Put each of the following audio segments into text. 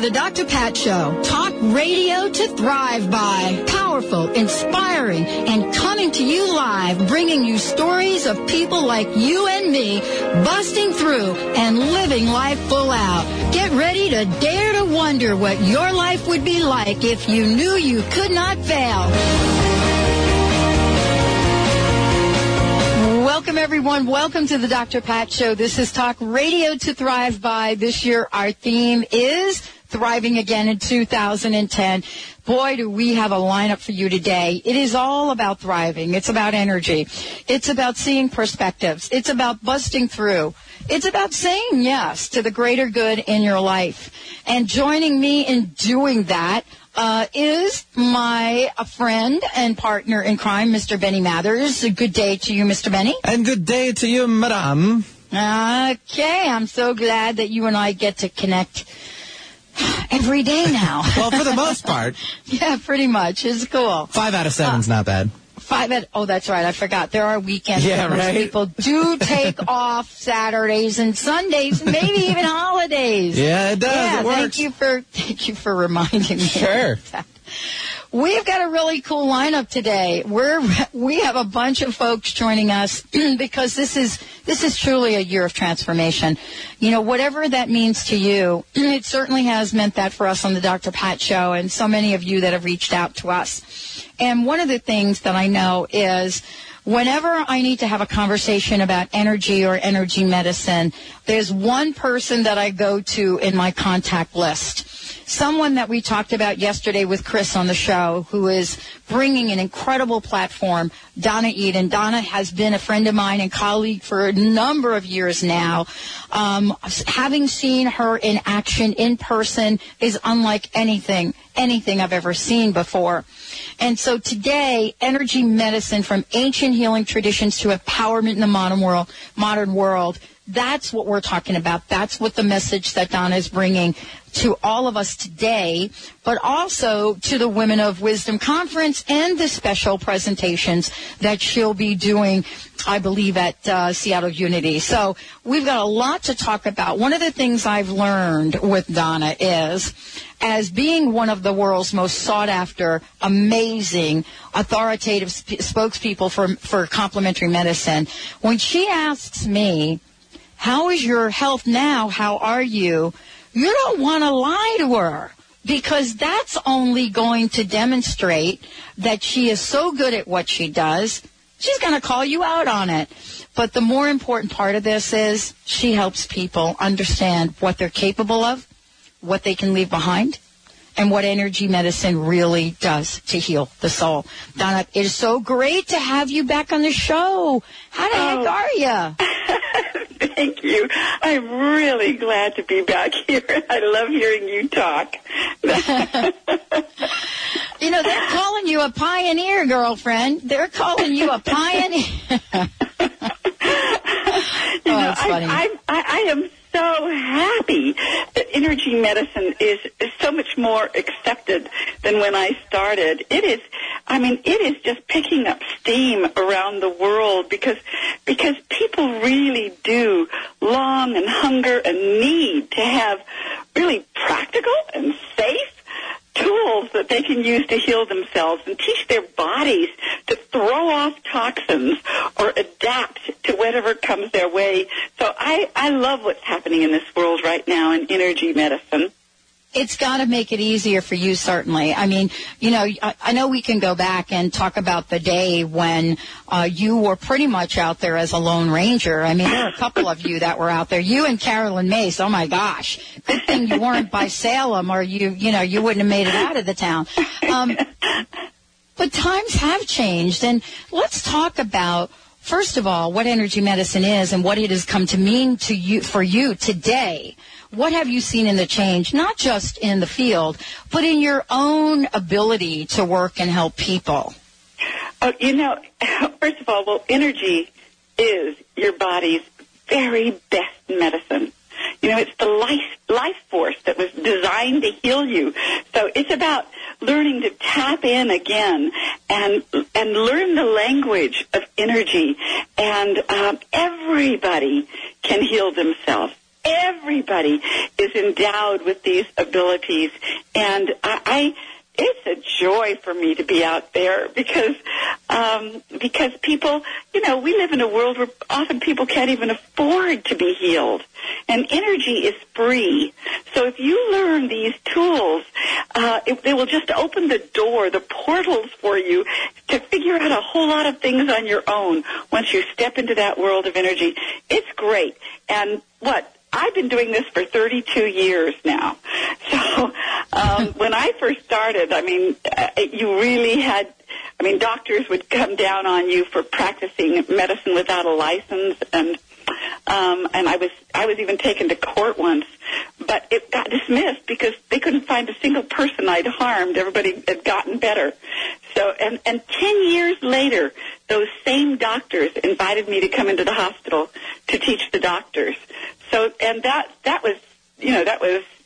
to the Dr. Pat Show. Talk radio to thrive by. Powerful, inspiring, and coming to you live, bringing you stories of people like you and me, busting through and living life full out. Get ready to dare to wonder what your life would be like if you knew you could not fail. Welcome, everyone. Welcome to the Dr. Pat Show. This is Talk Radio to Thrive By. This year, our theme is Thriving Again in 2010. Boy, do we have a lineup for you today. It is all about thriving. It's about energy. It's about seeing perspectives. It's about busting through. It's about saying yes to the greater good in your life. And joining me in doing that is my friend and partner in crime, Mr. Benny Mathers. Good day to you, Mr. Benny. And good day to you, madam. Okay, I'm so glad that you and I get to connect every day now. Well, for the most part. Yeah, pretty much. It's cool. 5 out of 7's not bad. Oh, that's right. I forgot. There are weekends. Yeah, right. People do take off Saturdays and Sundays, maybe even holidays. Yeah, it does. Yeah, it works. Thank you for reminding me. Sure. Of that. We've got a really cool lineup today. We have a bunch of folks joining us because this is truly a year of transformation. You know, whatever that means to you, it certainly has meant that for us on the Dr. Pat Show and so many of you that have reached out to us. And one of the things that I know is whenever I need to have a conversation about energy or energy medicine, there's one person that I go to in my contact list. Someone that we talked about yesterday with Chris on the show, who is bringing an incredible platform, Donna Eden. Donna has been a friend of mine and colleague for a number of years now. Having seen her in action in person is unlike anything I've ever seen before. And so today, energy medicine from ancient healing traditions to empowerment in the modern world, that's what we're talking about. That's what the message that Donna is bringing to all of us today, but also to the Women of Wisdom Conference and the special presentations that she'll be doing, I believe, at Seattle Unity. So we've got a lot to talk about. One of the things I've learned with Donna is, as being one of the world's most sought-after, amazing, authoritative spokespeople for complementary medicine, when she asks me, how is your health now? How are you? You don't want to lie to her, because that's only going to demonstrate that she is so good at what she does, she's going to call you out on it. But the more important part of this is she helps people understand what they're capable of, what they can leave behind, and what energy medicine really does to heal the soul. Donna, it is so great to have you back on the show. How the heck are you? Thank you. I'm really glad to be back here. I love hearing you talk. You know, they're calling you a pioneer, girlfriend. They're calling you a pioneer. That's funny. I am so happy that energy medicine is so much more accepted than when I started. It is just picking up steam around the world because people really do long and hunger and need to have really practical and safe tools that they can use to heal themselves and teach their bodies to throw off toxins or adapt to whatever comes their way. So I love what's happening in this world right now in energy medicine. It's got to make it easier for you, certainly. I mean, you know, I know we can go back and talk about the day when you were pretty much out there as a lone ranger. I mean, there were a couple of you that were out there. You and Carolyn Mace, oh, my gosh. Good thing you weren't by Salem or you wouldn't have made it out of the town. But times have changed. And let's talk about, first of all, what energy medicine is and what it has come to mean to you for you today. What have you seen in the change, not just in the field, but in your own ability to work and help people? Oh, you know, first of all, well, energy is your body's very best medicine. You know, it's the life force that was designed to heal you. So it's about learning to tap in again and learn the language of energy. And everybody can heal themselves. Everybody. everybody is endowed with these abilities. And it's a joy for me to be out there because people, you know, we live in a world where often people can't even afford to be healed, and energy is free. So if you learn these tools, they will just open the door, the portals for you to figure out a whole lot of things on your own once you step into that world of energy. It's great. And I've been doing this for 32 years now. So when I first started, doctors would come down on you for practicing medicine without a license, and I was even taken to court once, but it got dismissed because they couldn't find a single person I'd harmed. Everybody had gotten better. So, and 10 years later, those same doctors invited me to come into the hospital to teach the doctors. So, and that was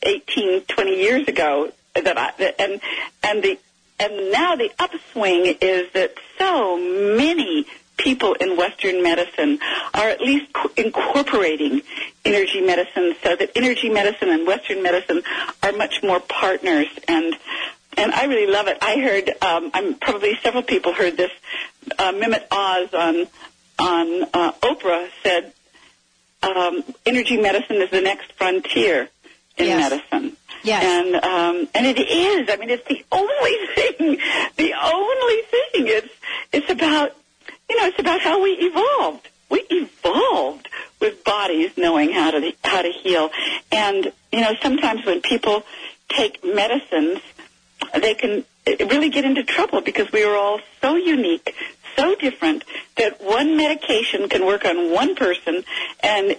18, 20 years ago and now the upswing is that so many people in Western medicine are at least incorporating energy medicine, so that energy medicine and Western medicine are much more partners, and I really love it. I heard, I'm probably several people heard this, Mehmet Oz on Oprah said, energy medicine is the next frontier in medicine. Yes. And it is. I mean, it's the only thing. The only thing. It's about, you know, it's about how we evolved. We evolved with bodies knowing how to heal. And you know, sometimes when people take medicines, they can really get into trouble because we are all so unique, so different, that one medication can work on one person, and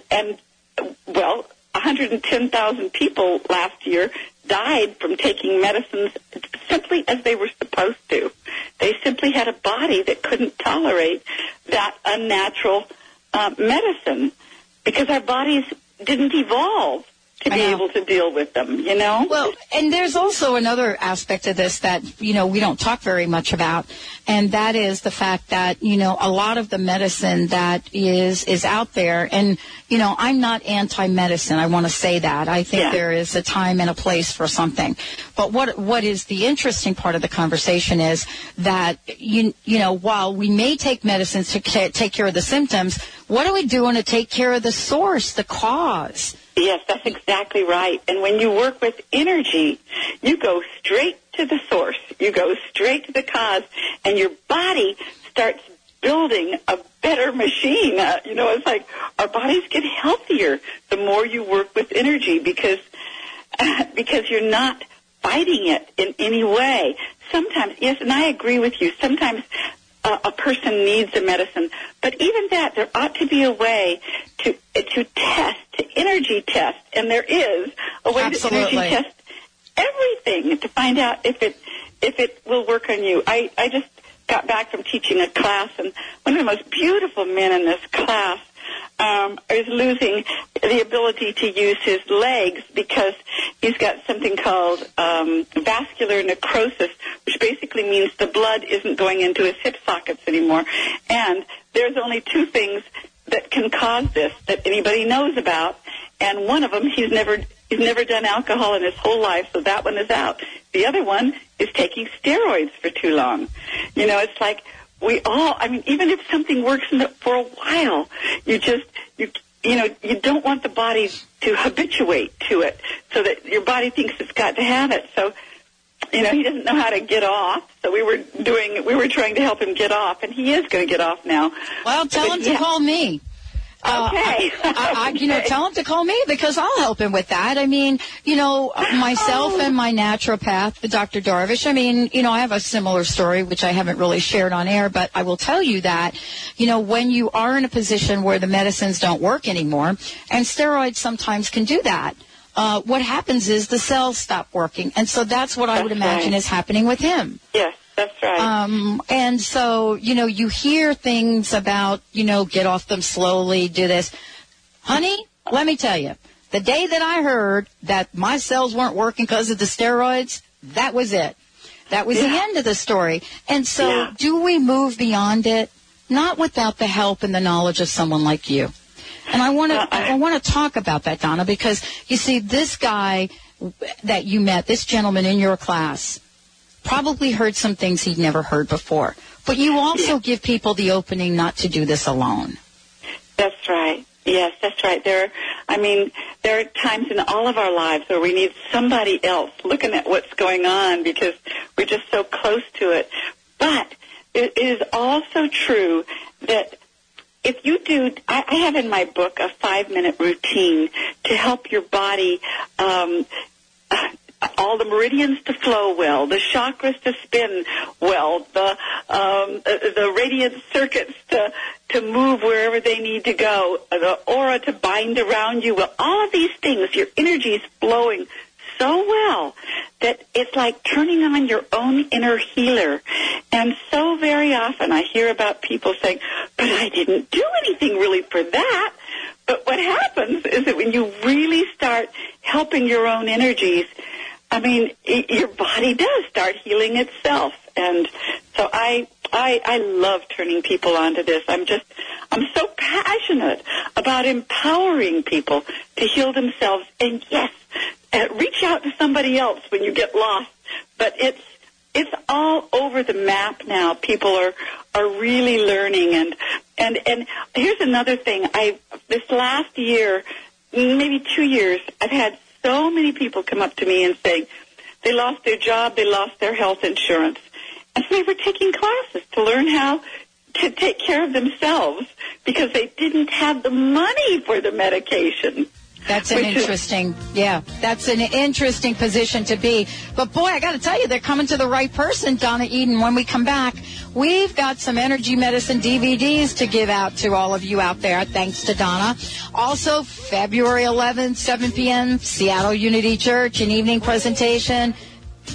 110,000 people last year died from taking medicines simply as they were supposed to. They simply had a body that couldn't tolerate that unnatural medicine because our bodies didn't evolve to be able to deal with them, you know? Well, and there's also another aspect of this that, you know, we don't talk very much about, and that is the fact that, you know, a lot of the medicine that is out there, and, you know, I'm not anti-medicine. I want to say that. I think there is a time and a place for something. But what is the interesting part of the conversation is that, you know, while we may take medicines to take care of the symptoms, what are we doing to take care of the source, the cause? Yes, that's exactly right. And when you work with energy, you go straight to the source. You go straight to the cause, and your body starts building a better machine. You know, it's like our bodies get healthier the more you work with energy because you're not fighting it in any way. Sometimes, yes, and I agree with you, sometimes a person needs a medicine. But even that, there ought to be a way to test, to energy test. And there is a way to energy test everything to find out if it will work on you. I just got back from teaching a class, and one of the most beautiful men in this class is losing the ability to use his legs because he's got something called vascular necrosis, which basically means the blood isn't going into his hip sockets anymore. And there's only two things that can cause this that anybody knows about, and one of them, he's never done alcohol in his whole life, so that one is out. The other one is taking steroids for too long. You know, it's like, even if something works for a while, you don't want the body to habituate to it so that your body thinks it's got to have it. So, you know, he doesn't know how to get off. So we were trying to help him get off, and he is going to get off now. Well, tell him to call me. Okay. Tell him to call me because I'll help him with that. I mean, you know, myself and my naturopath, Dr. Darvish, I mean, you know, I have a similar story, which I haven't really shared on air, but I will tell you that, you know, when you are in a position where the medicines don't work anymore, and steroids sometimes can do that, what happens is the cells stop working. And so that's what I would imagine is happening with him. Yes. That's right. And so, you know, you hear things about, you know, get off them slowly, do this. Honey, let me tell you, the day that I heard that my cells weren't working because of the steroids, that was it. That was the end of the story. And so do we move beyond it? Not without the help and the knowledge of someone like you. And I want to talk about that, Donna, because, you see, this guy that you met, this gentleman in your class, probably heard some things he'd never heard before. But you also give people the opening not to do this alone. That's right. Yes, that's right. There are times in all of our lives where we need somebody else looking at what's going on because we're just so close to it. But it is also true that if you do, I have in my book a 5-minute routine to help your body all the meridians to flow well, the chakras to spin well, the radiant circuits to move wherever they need to go, the aura to bind around you. Well, all of these things, your energy is flowing so well that it's like turning on your own inner healer. And so very often I hear about people saying, but I didn't do anything really for that. But what happens is that when you really start helping your own energies, your body does start healing itself. And so I love turning people onto this. I'm so passionate about empowering people to heal themselves. And yes, reach out to somebody else when you get lost. But it's all over the map now. People are really learning. And here's another thing. This last year, maybe 2 years, I've had so many people come up to me and say they lost their job, they lost their health insurance. And so they were taking classes to learn how to take care of themselves because they didn't have the money for the medication. That's an interesting position to be. But boy, I got to tell you, they're coming to the right person, Donna Eden. When we come back, we've got some Energy Medicine DVDs to give out to all of you out there, thanks to Donna. Also, February 11th, 7 p.m., Seattle Unity Church, an evening presentation.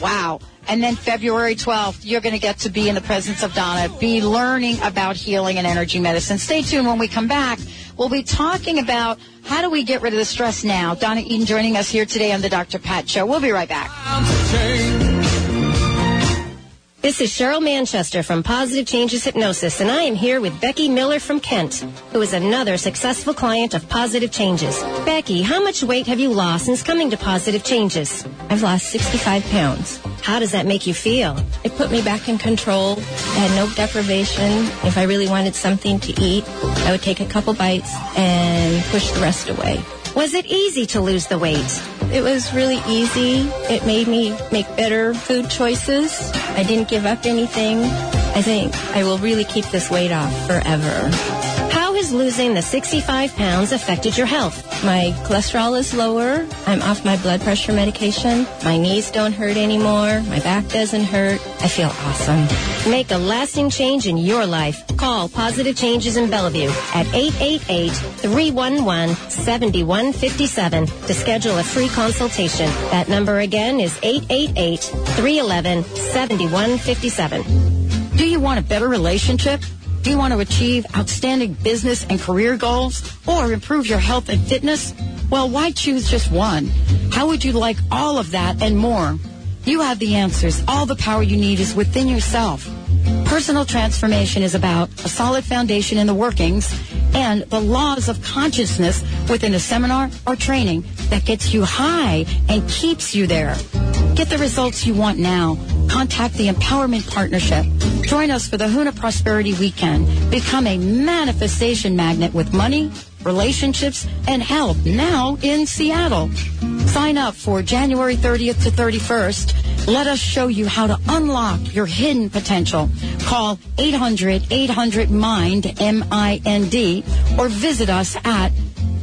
Wow. And then February 12th, you're going to get to be in the presence of Donna, be learning about healing and energy medicine. Stay tuned. When we come back, we'll be talking about how do we get rid of the stress now. Donna Eden joining us here today on the Dr. Pat Show. We'll be right back. This is Cheryl Manchester from Positive Changes Hypnosis, and I am here with Becky Miller from Kent, who is another successful client of Positive Changes. Becky, how much weight have you lost since coming to Positive Changes? I've lost 65 pounds. How does that make you feel? It put me back in control. I had no deprivation. If I really wanted something to eat, I would take a couple bites and push the rest away. Was it easy to lose the weight? It was really easy. It made me make better food choices. I didn't give up anything. I think I will really keep this weight off forever. How has losing the 65 pounds affected your health? My cholesterol is lower. I'm off my blood pressure medication. My knees don't hurt anymore. My back doesn't hurt. I feel awesome. Make a lasting change in your life. Call Positive Changes in Bellevue at 888-311-7157 to schedule a free consultation. That number again is 888-311-7157. Do you want a better relationship? Do you want to achieve outstanding business and career goals or improve your health and fitness? Well, why choose just one? How would you like all of that and more? You have the answers. All the power you need is within yourself. Personal transformation is about a solid foundation in the workings and the laws of consciousness within a seminar or training that gets you high and keeps you there. Get the results you want now. Contact the Empowerment Partnership. Join us for the HUNA Prosperity Weekend. Become a manifestation magnet with money, relationships, and health now in Seattle. Sign up for January 30th to 31st. Let us show you how to unlock your hidden potential. Call 800-800-MIND, MIND, or visit us at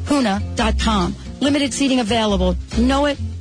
HUNA.com. Limited seating available. Know it,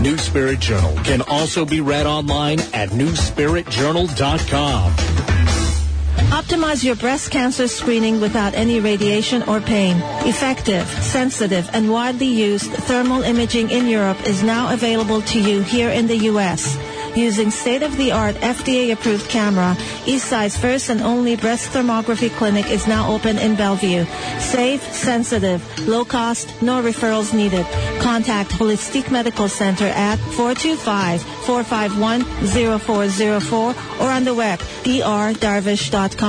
New Spirit Journal can also be read online at newspiritjournal.com. Optimize your breast cancer screening without any radiation or pain. Effective, sensitive, and widely used thermal imaging in Europe is now available to you here in the U.S. Using state-of-the-art FDA-approved camera, Eastside's first and only breast thermography clinic is now open in Bellevue. Safe, sensitive, low cost, no referrals needed. Contact Holistique Medical Center at 425-451-0404 or on the web, drdarvish.com.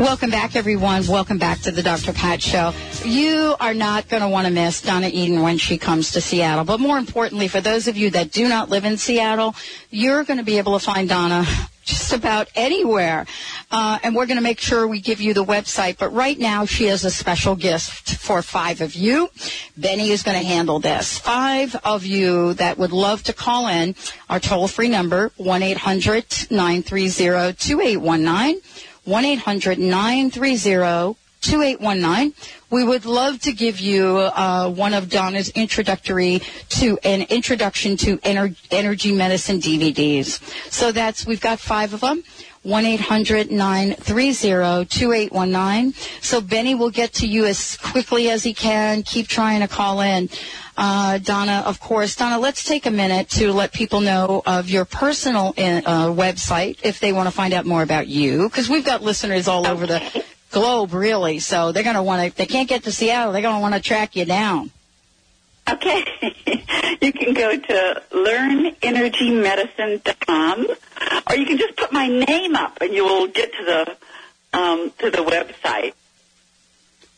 Welcome back, everyone. Welcome back to the Dr. Pat Show. You are not going to want to miss Donna Eden when she comes to Seattle. But more importantly, for those of you that do not live in Seattle, you're going to be able to find Donna just about anywhere. And we're going to make sure we give you the website. But right now, she has a special gift for five of you. Benny is going to handle this. Five of you that would love to call in, our toll-free number, 1-800-930-2819. 1-800-930-2819. We would love to give you one of Donna's introductory to an introduction to energy medicine DVDs. So we've got five of them. 1-800-930-2819. So Benny will get to you as quickly as he can. Keep trying to call in. Donna, of course. Donna, let's take a minute to let people know of your personal website if they want to find out more about you, because we've got listeners all over the globe, really. So they're going to want to, if they can't get to Seattle, they're going to want to track you down. Okay. You can go to LearnEnergyMedicine.com, or you can just put my name up and you will get to the website.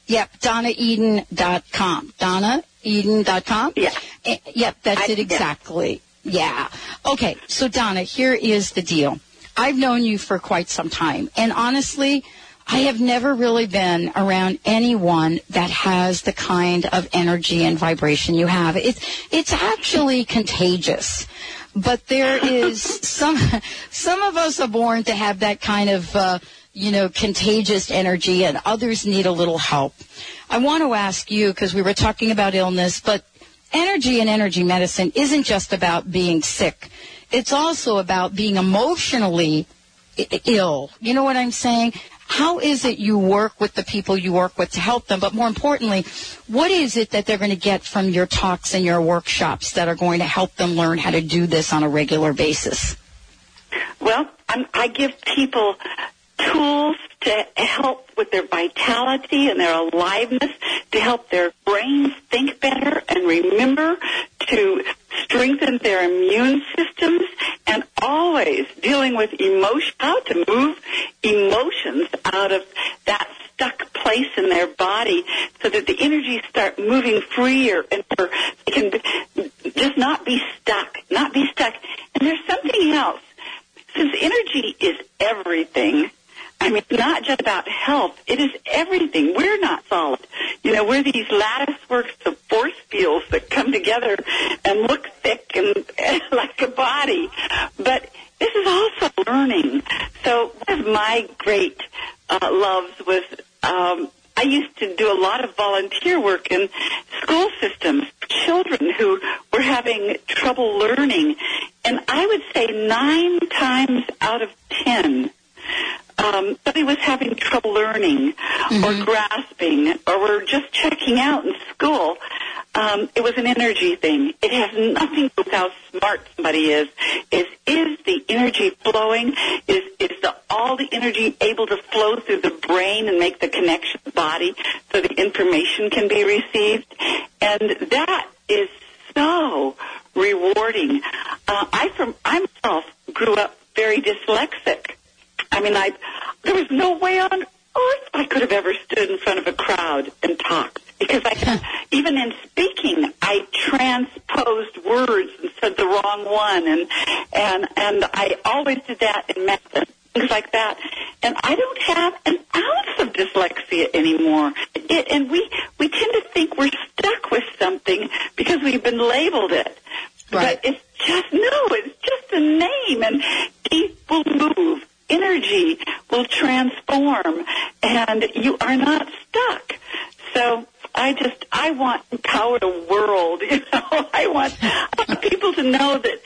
Yep, DonnaEden.com. DonnaEden.com? Yeah. Yep, that's it exactly. Yeah. Okay, so Donna, here is the deal. I've known you for quite some time, and honestly, I have never really been around anyone that has the kind of energy and vibration you have. It's actually contagious. But there is some of us are born to have that kind of, contagious energy, and others need a little help. I want to ask you, because we were talking about illness, but energy and energy medicine isn't just about being sick. It's also about being emotionally ill. You know what I'm saying? How is it you work with the people you work with to help them? But more importantly, what is it that they're going to get from your talks and your workshops that are going to help them learn how to do this on a regular basis? Well, I give people tools to help with their vitality and their aliveness, to help their brains think better and remember, to strengthen their immune systems, and always dealing with emotion, how to move emotions out of that stuck place in their body so that the energies start moving freer and they can just not be stuck. And there's something else. Since energy is everything, it's not just about health. It is everything. We're not solid. We're these lattice works of force fields that come together and look thick and like a body. But this is also learning. So one of my great loves was I used to do a lot of volunteer work in school systems, children who were having trouble learning. And I would say 9 times out of 10, somebody was having trouble learning, mm-hmm. or grasping, or were just checking out in school. It was an energy thing. It has nothing to do with how smart somebody is. Is the energy flowing? Is all the energy able to flow through the brain and make the connection to the body so the information can be received? And that is so rewarding. I myself grew up very dyslexic. There was no way on earth I could have ever stood in front of a crowd and talked, because even in speaking, I transposed words and said the wrong one, and I always did that in math and things like that. And I don't have an ounce of dyslexia anymore. And we tend to think we're stuck with something because we've been labeled it, right. But it's just the name, and teeth will move. Energy will transform, and you are not stuck. So I want to empower the world. You know, I want people to know that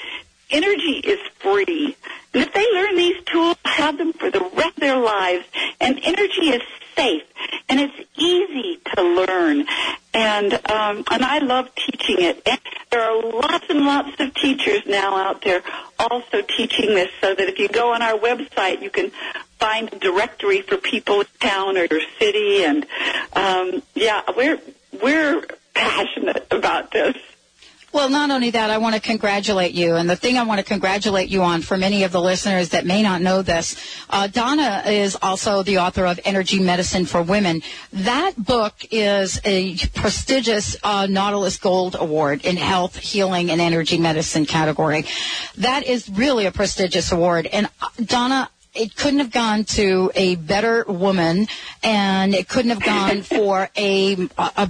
energy is free. And if they learn these tools, have them for the rest of their lives. And energy is safe, and it's easy to learn. And I love teaching it. And there are lots and lots of teachers now out there also teaching this, so that if you go on our website, you can find a directory for people in town or your city. And, we're passionate about this. Well, not only that, I want to congratulate you. And the thing I want to congratulate you on, for many of the listeners that may not know this, Donna is also the author of Energy Medicine for Women. That book is a prestigious Nautilus Gold Award in health, healing, and energy medicine category. That is really a prestigious award. And Donna, it couldn't have gone to a better woman, and it couldn't have gone for a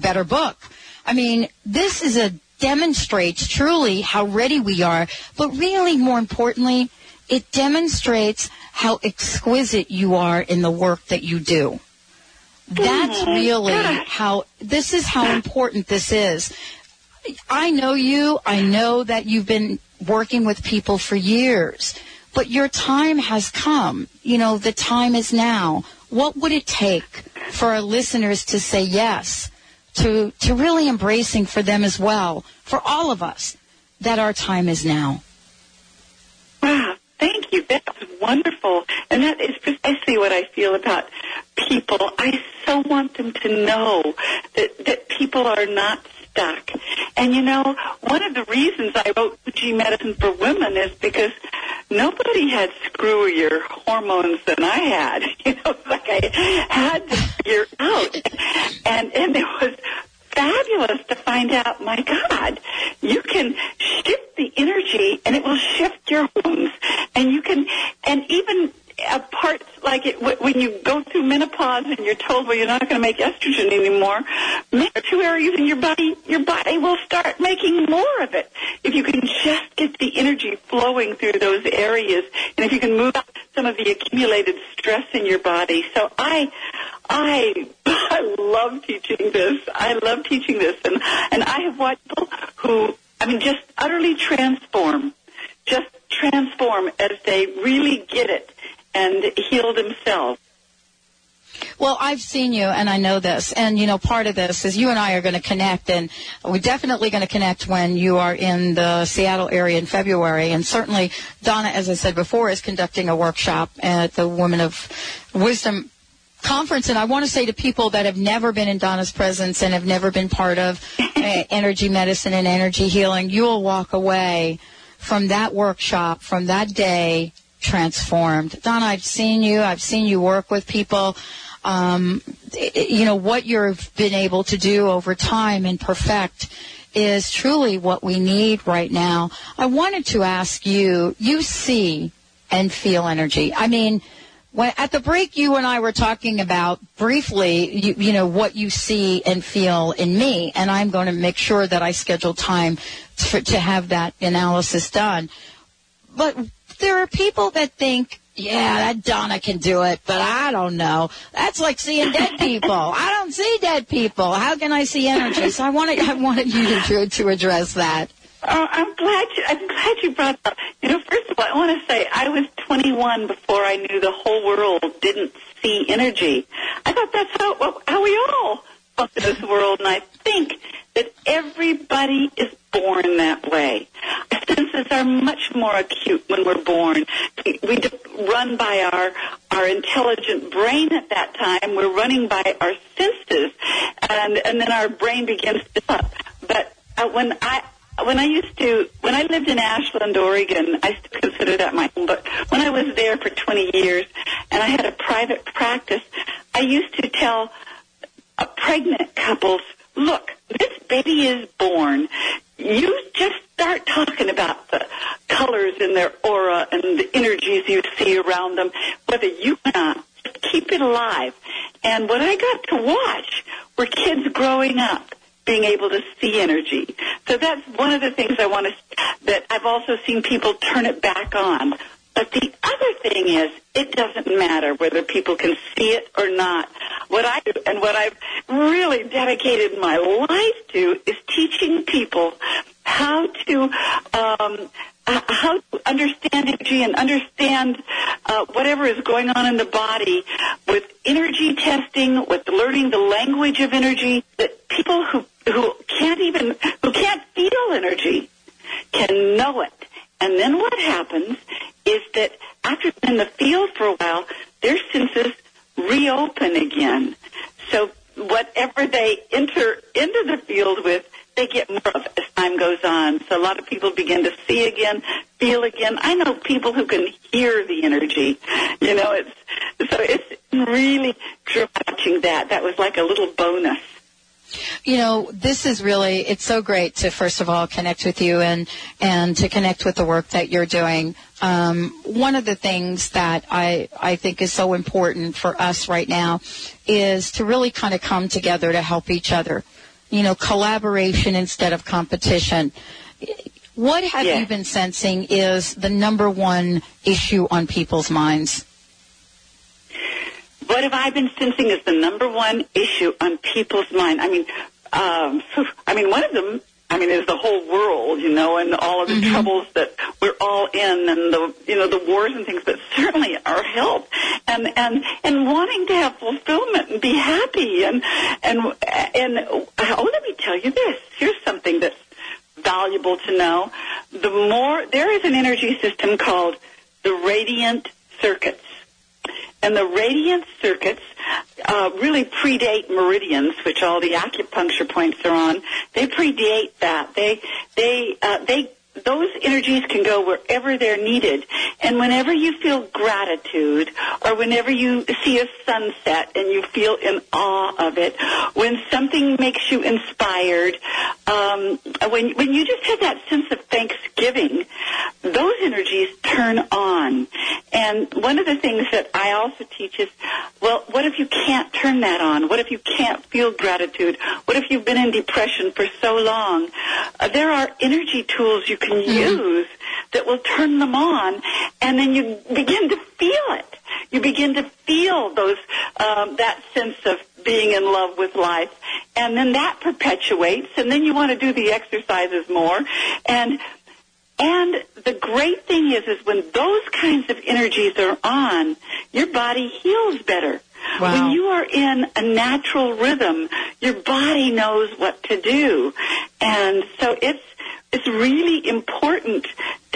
better book. I mean, this is demonstrates truly how ready we are, but really, more importantly, it demonstrates how exquisite you are in the work that you do. That's really how important this is. I know you. I know that you've been working with people for years, but your time has come. You know, the time is now. What would it take for our listeners to say yes to really embracing for them as well, for all of us, that our time is now? Wow, thank you. That's wonderful. And that is precisely what I feel about people. I so want them to know that people are not stuck. And, you know, one of the reasons I wrote Energy Medicine for Women is because nobody had screwier hormones than I had. You know, like I had to figure out. And it was fabulous to find out, my God, you can shift the energy and it will shift your hormones. And you can, and even parts like it, when you go through menopause and you're told, well, you're not going to make estrogen anymore, maybe 2 areas in your body will start making more of it. If you can just get the energy flowing through those areas, and if you can move out some of the accumulated stress in your body. So I love teaching this. And I have watched people who, I mean, just utterly transform as they really get it and heal themselves. Well, I've seen you, and I know this. And, you know, part of this is you and I are going to connect, and we're definitely going to connect when you are in the Seattle area in February. And certainly Donna, as I said before, is conducting a workshop at the Women of Wisdom Conference. And I want to say to people that have never been in Donna's presence and have never been part of energy medicine and energy healing, you will walk away from that workshop, from that day, transformed. Donna, I've seen you work with people. You know, what you've been able to do over time and perfect is truly what we need right now. I wanted to ask you, you see and feel energy. I mean, at the break, you and I were talking about briefly, you know, what you see and feel in me, and I'm going to make sure that I schedule time to have that analysis done. But there are people that think, yeah, that Donna can do it, but I don't know. That's like seeing dead people. I don't see dead people. How can I see energy? So I wanted you to address that. Oh, I'm glad you brought that up. You know, first of all, I want to say I was 21 before I knew the whole world didn't see energy. I thought that's how we all felt in this world, and I think that everybody is born that way. Our senses are much more acute when we're born. We run by our intelligent brain at that time. We're running by our senses, and then our brain begins to up. But when I lived in Ashland, Oregon, I still consider that my home, but when I was there for 20 years and I had a private practice, I used to tell pregnant couples, look, this baby is born. You just start talking about the colors in their aura and the energies you see around them, whether you can keep it alive. And what I got to watch were kids growing up being able to see energy. So that's one of the things I want to, that I've also seen people turn it back on. But the other thing is, it doesn't matter whether people can see it or not. What I do, and what I've really dedicated my life to, is teaching people how to understand energy and understand whatever is going on in the body with energy testing, with learning the language of energy, that people who can't feel energy can know it. And then what happens is that after they're in the field for a while, their senses reopen again. So whatever they enter into the field with, they get more of as time goes on. So a lot of people begin to see again, feel again. I know people who can hear the energy. You know, it's really watching that. That was like a little bonus. You know, this is really, it's so great to, first of all, connect with you and to connect with the work that you're doing. One of the things that I think is so important for us right now is to really kind of come together to help each other. You know, collaboration instead of competition. What have you been sensing is the number one issue on people's minds? What have I been sensing is the number one issue on people's mind? I mean, one of them, I mean, is the whole world, you know, and all of the troubles that we're all in, and the, you know, the wars and things, but certainly our health and wanting to have fulfillment and be happy and let me tell you this. Here's something that's valuable to know. The more, there is an energy system called the radiant circuits. And the radiant circuits really predate meridians, which all the acupuncture points are on. They predate that. Those energies can go wherever they're needed. And whenever you feel gratitude, or whenever you see a sunset and you feel in awe of it, when something makes you inspired, when you just have that sense of thanksgiving, those energies turn on. And one of the things that I also teach is, well, what if you can't turn that on? What if you can't feel gratitude? What if you've been in depression for so long? There are energy tools you can use that will turn them on, and then you begin to feel it. You begin to feel those that sense of being in love with life, and then that perpetuates, and then you want to do the exercises more. And the great thing is when those kinds of energies are on, your body heals better. Wow. When you are in a natural rhythm, your body knows what to do, and so it's really important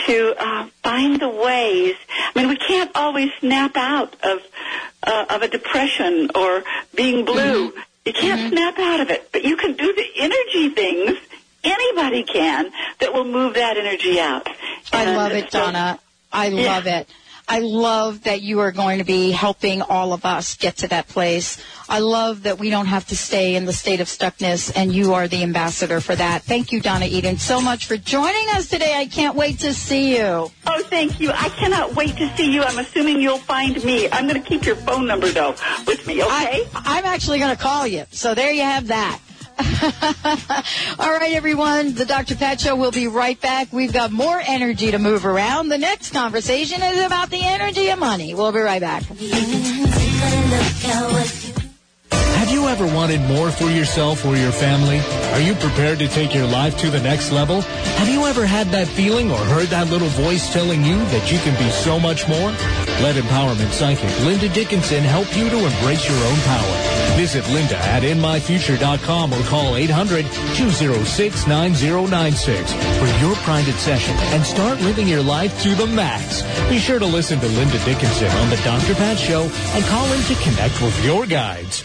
to find the ways. I mean, we can't always snap out of a depression or being blue. You can't snap out of it, but you can do the energy things, anybody can, that will move that energy out. And I love it, Donna. I love it. I love that you are going to be helping all of us get to that place. I love that we don't have to stay in the state of stuckness, and you are the ambassador for that. Thank you, Donna Eden, so much for joining us today. I can't wait to see you. Oh, thank you. I cannot wait to see you. I'm assuming you'll find me. I'm going to keep your phone number, though, with me, okay? I'm actually going to call you, so there you have that. All right, everyone. The Dr. Pat Show will be right back. We've got more energy to move around. The next conversation is about the energy of money. We'll be right back. Have you ever wanted more for yourself or your family? Are you prepared to take your life to the next level? Have you ever had that feeling or heard that little voice telling you that you can be so much more? Let Empowerment Psychic Linda Dickinson help you to embrace your own power. Visit Linda at InMyFuture.com or call 800-206-9096 for your private session and start living your life to the max. Be sure to listen to Linda Dickinson on The Dr. Pat Show and call in to connect with your guides.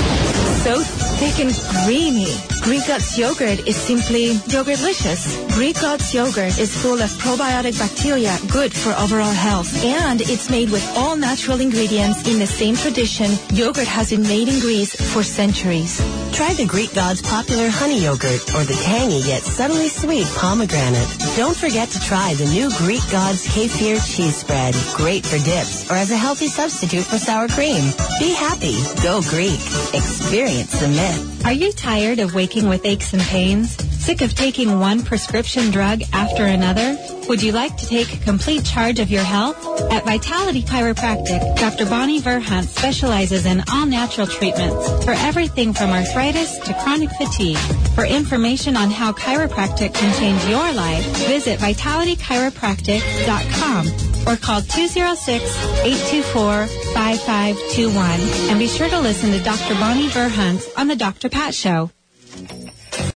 So thick and creamy. Greek Gods yogurt is simply yogurtlicious. Greek Gods yogurt is full of probiotic bacteria, good for overall health. And it's made with all natural ingredients in the same tradition yogurt has been made in Greece for centuries. Try the Greek Gods popular honey yogurt or the tangy yet subtly sweet pomegranate. Don't forget to try the new Greek Gods kefir cheese spread. Great for dips or as a healthy substitute for sour cream. Be happy. Go Greek. Experience the myth. Are you tired of waking with aches and pains? Sick of taking one prescription drug after another? Would you like to take complete charge of your health? At Vitality Chiropractic, Dr. Bonnie Verhunt specializes in all-natural treatments for everything from arthritis to chronic fatigue. For information on how chiropractic can change your life, visit vitalitychiropractic.com or call 206-824-5521. And be sure to listen to Dr. Bonnie Verhunt on the Dr. Pat Show.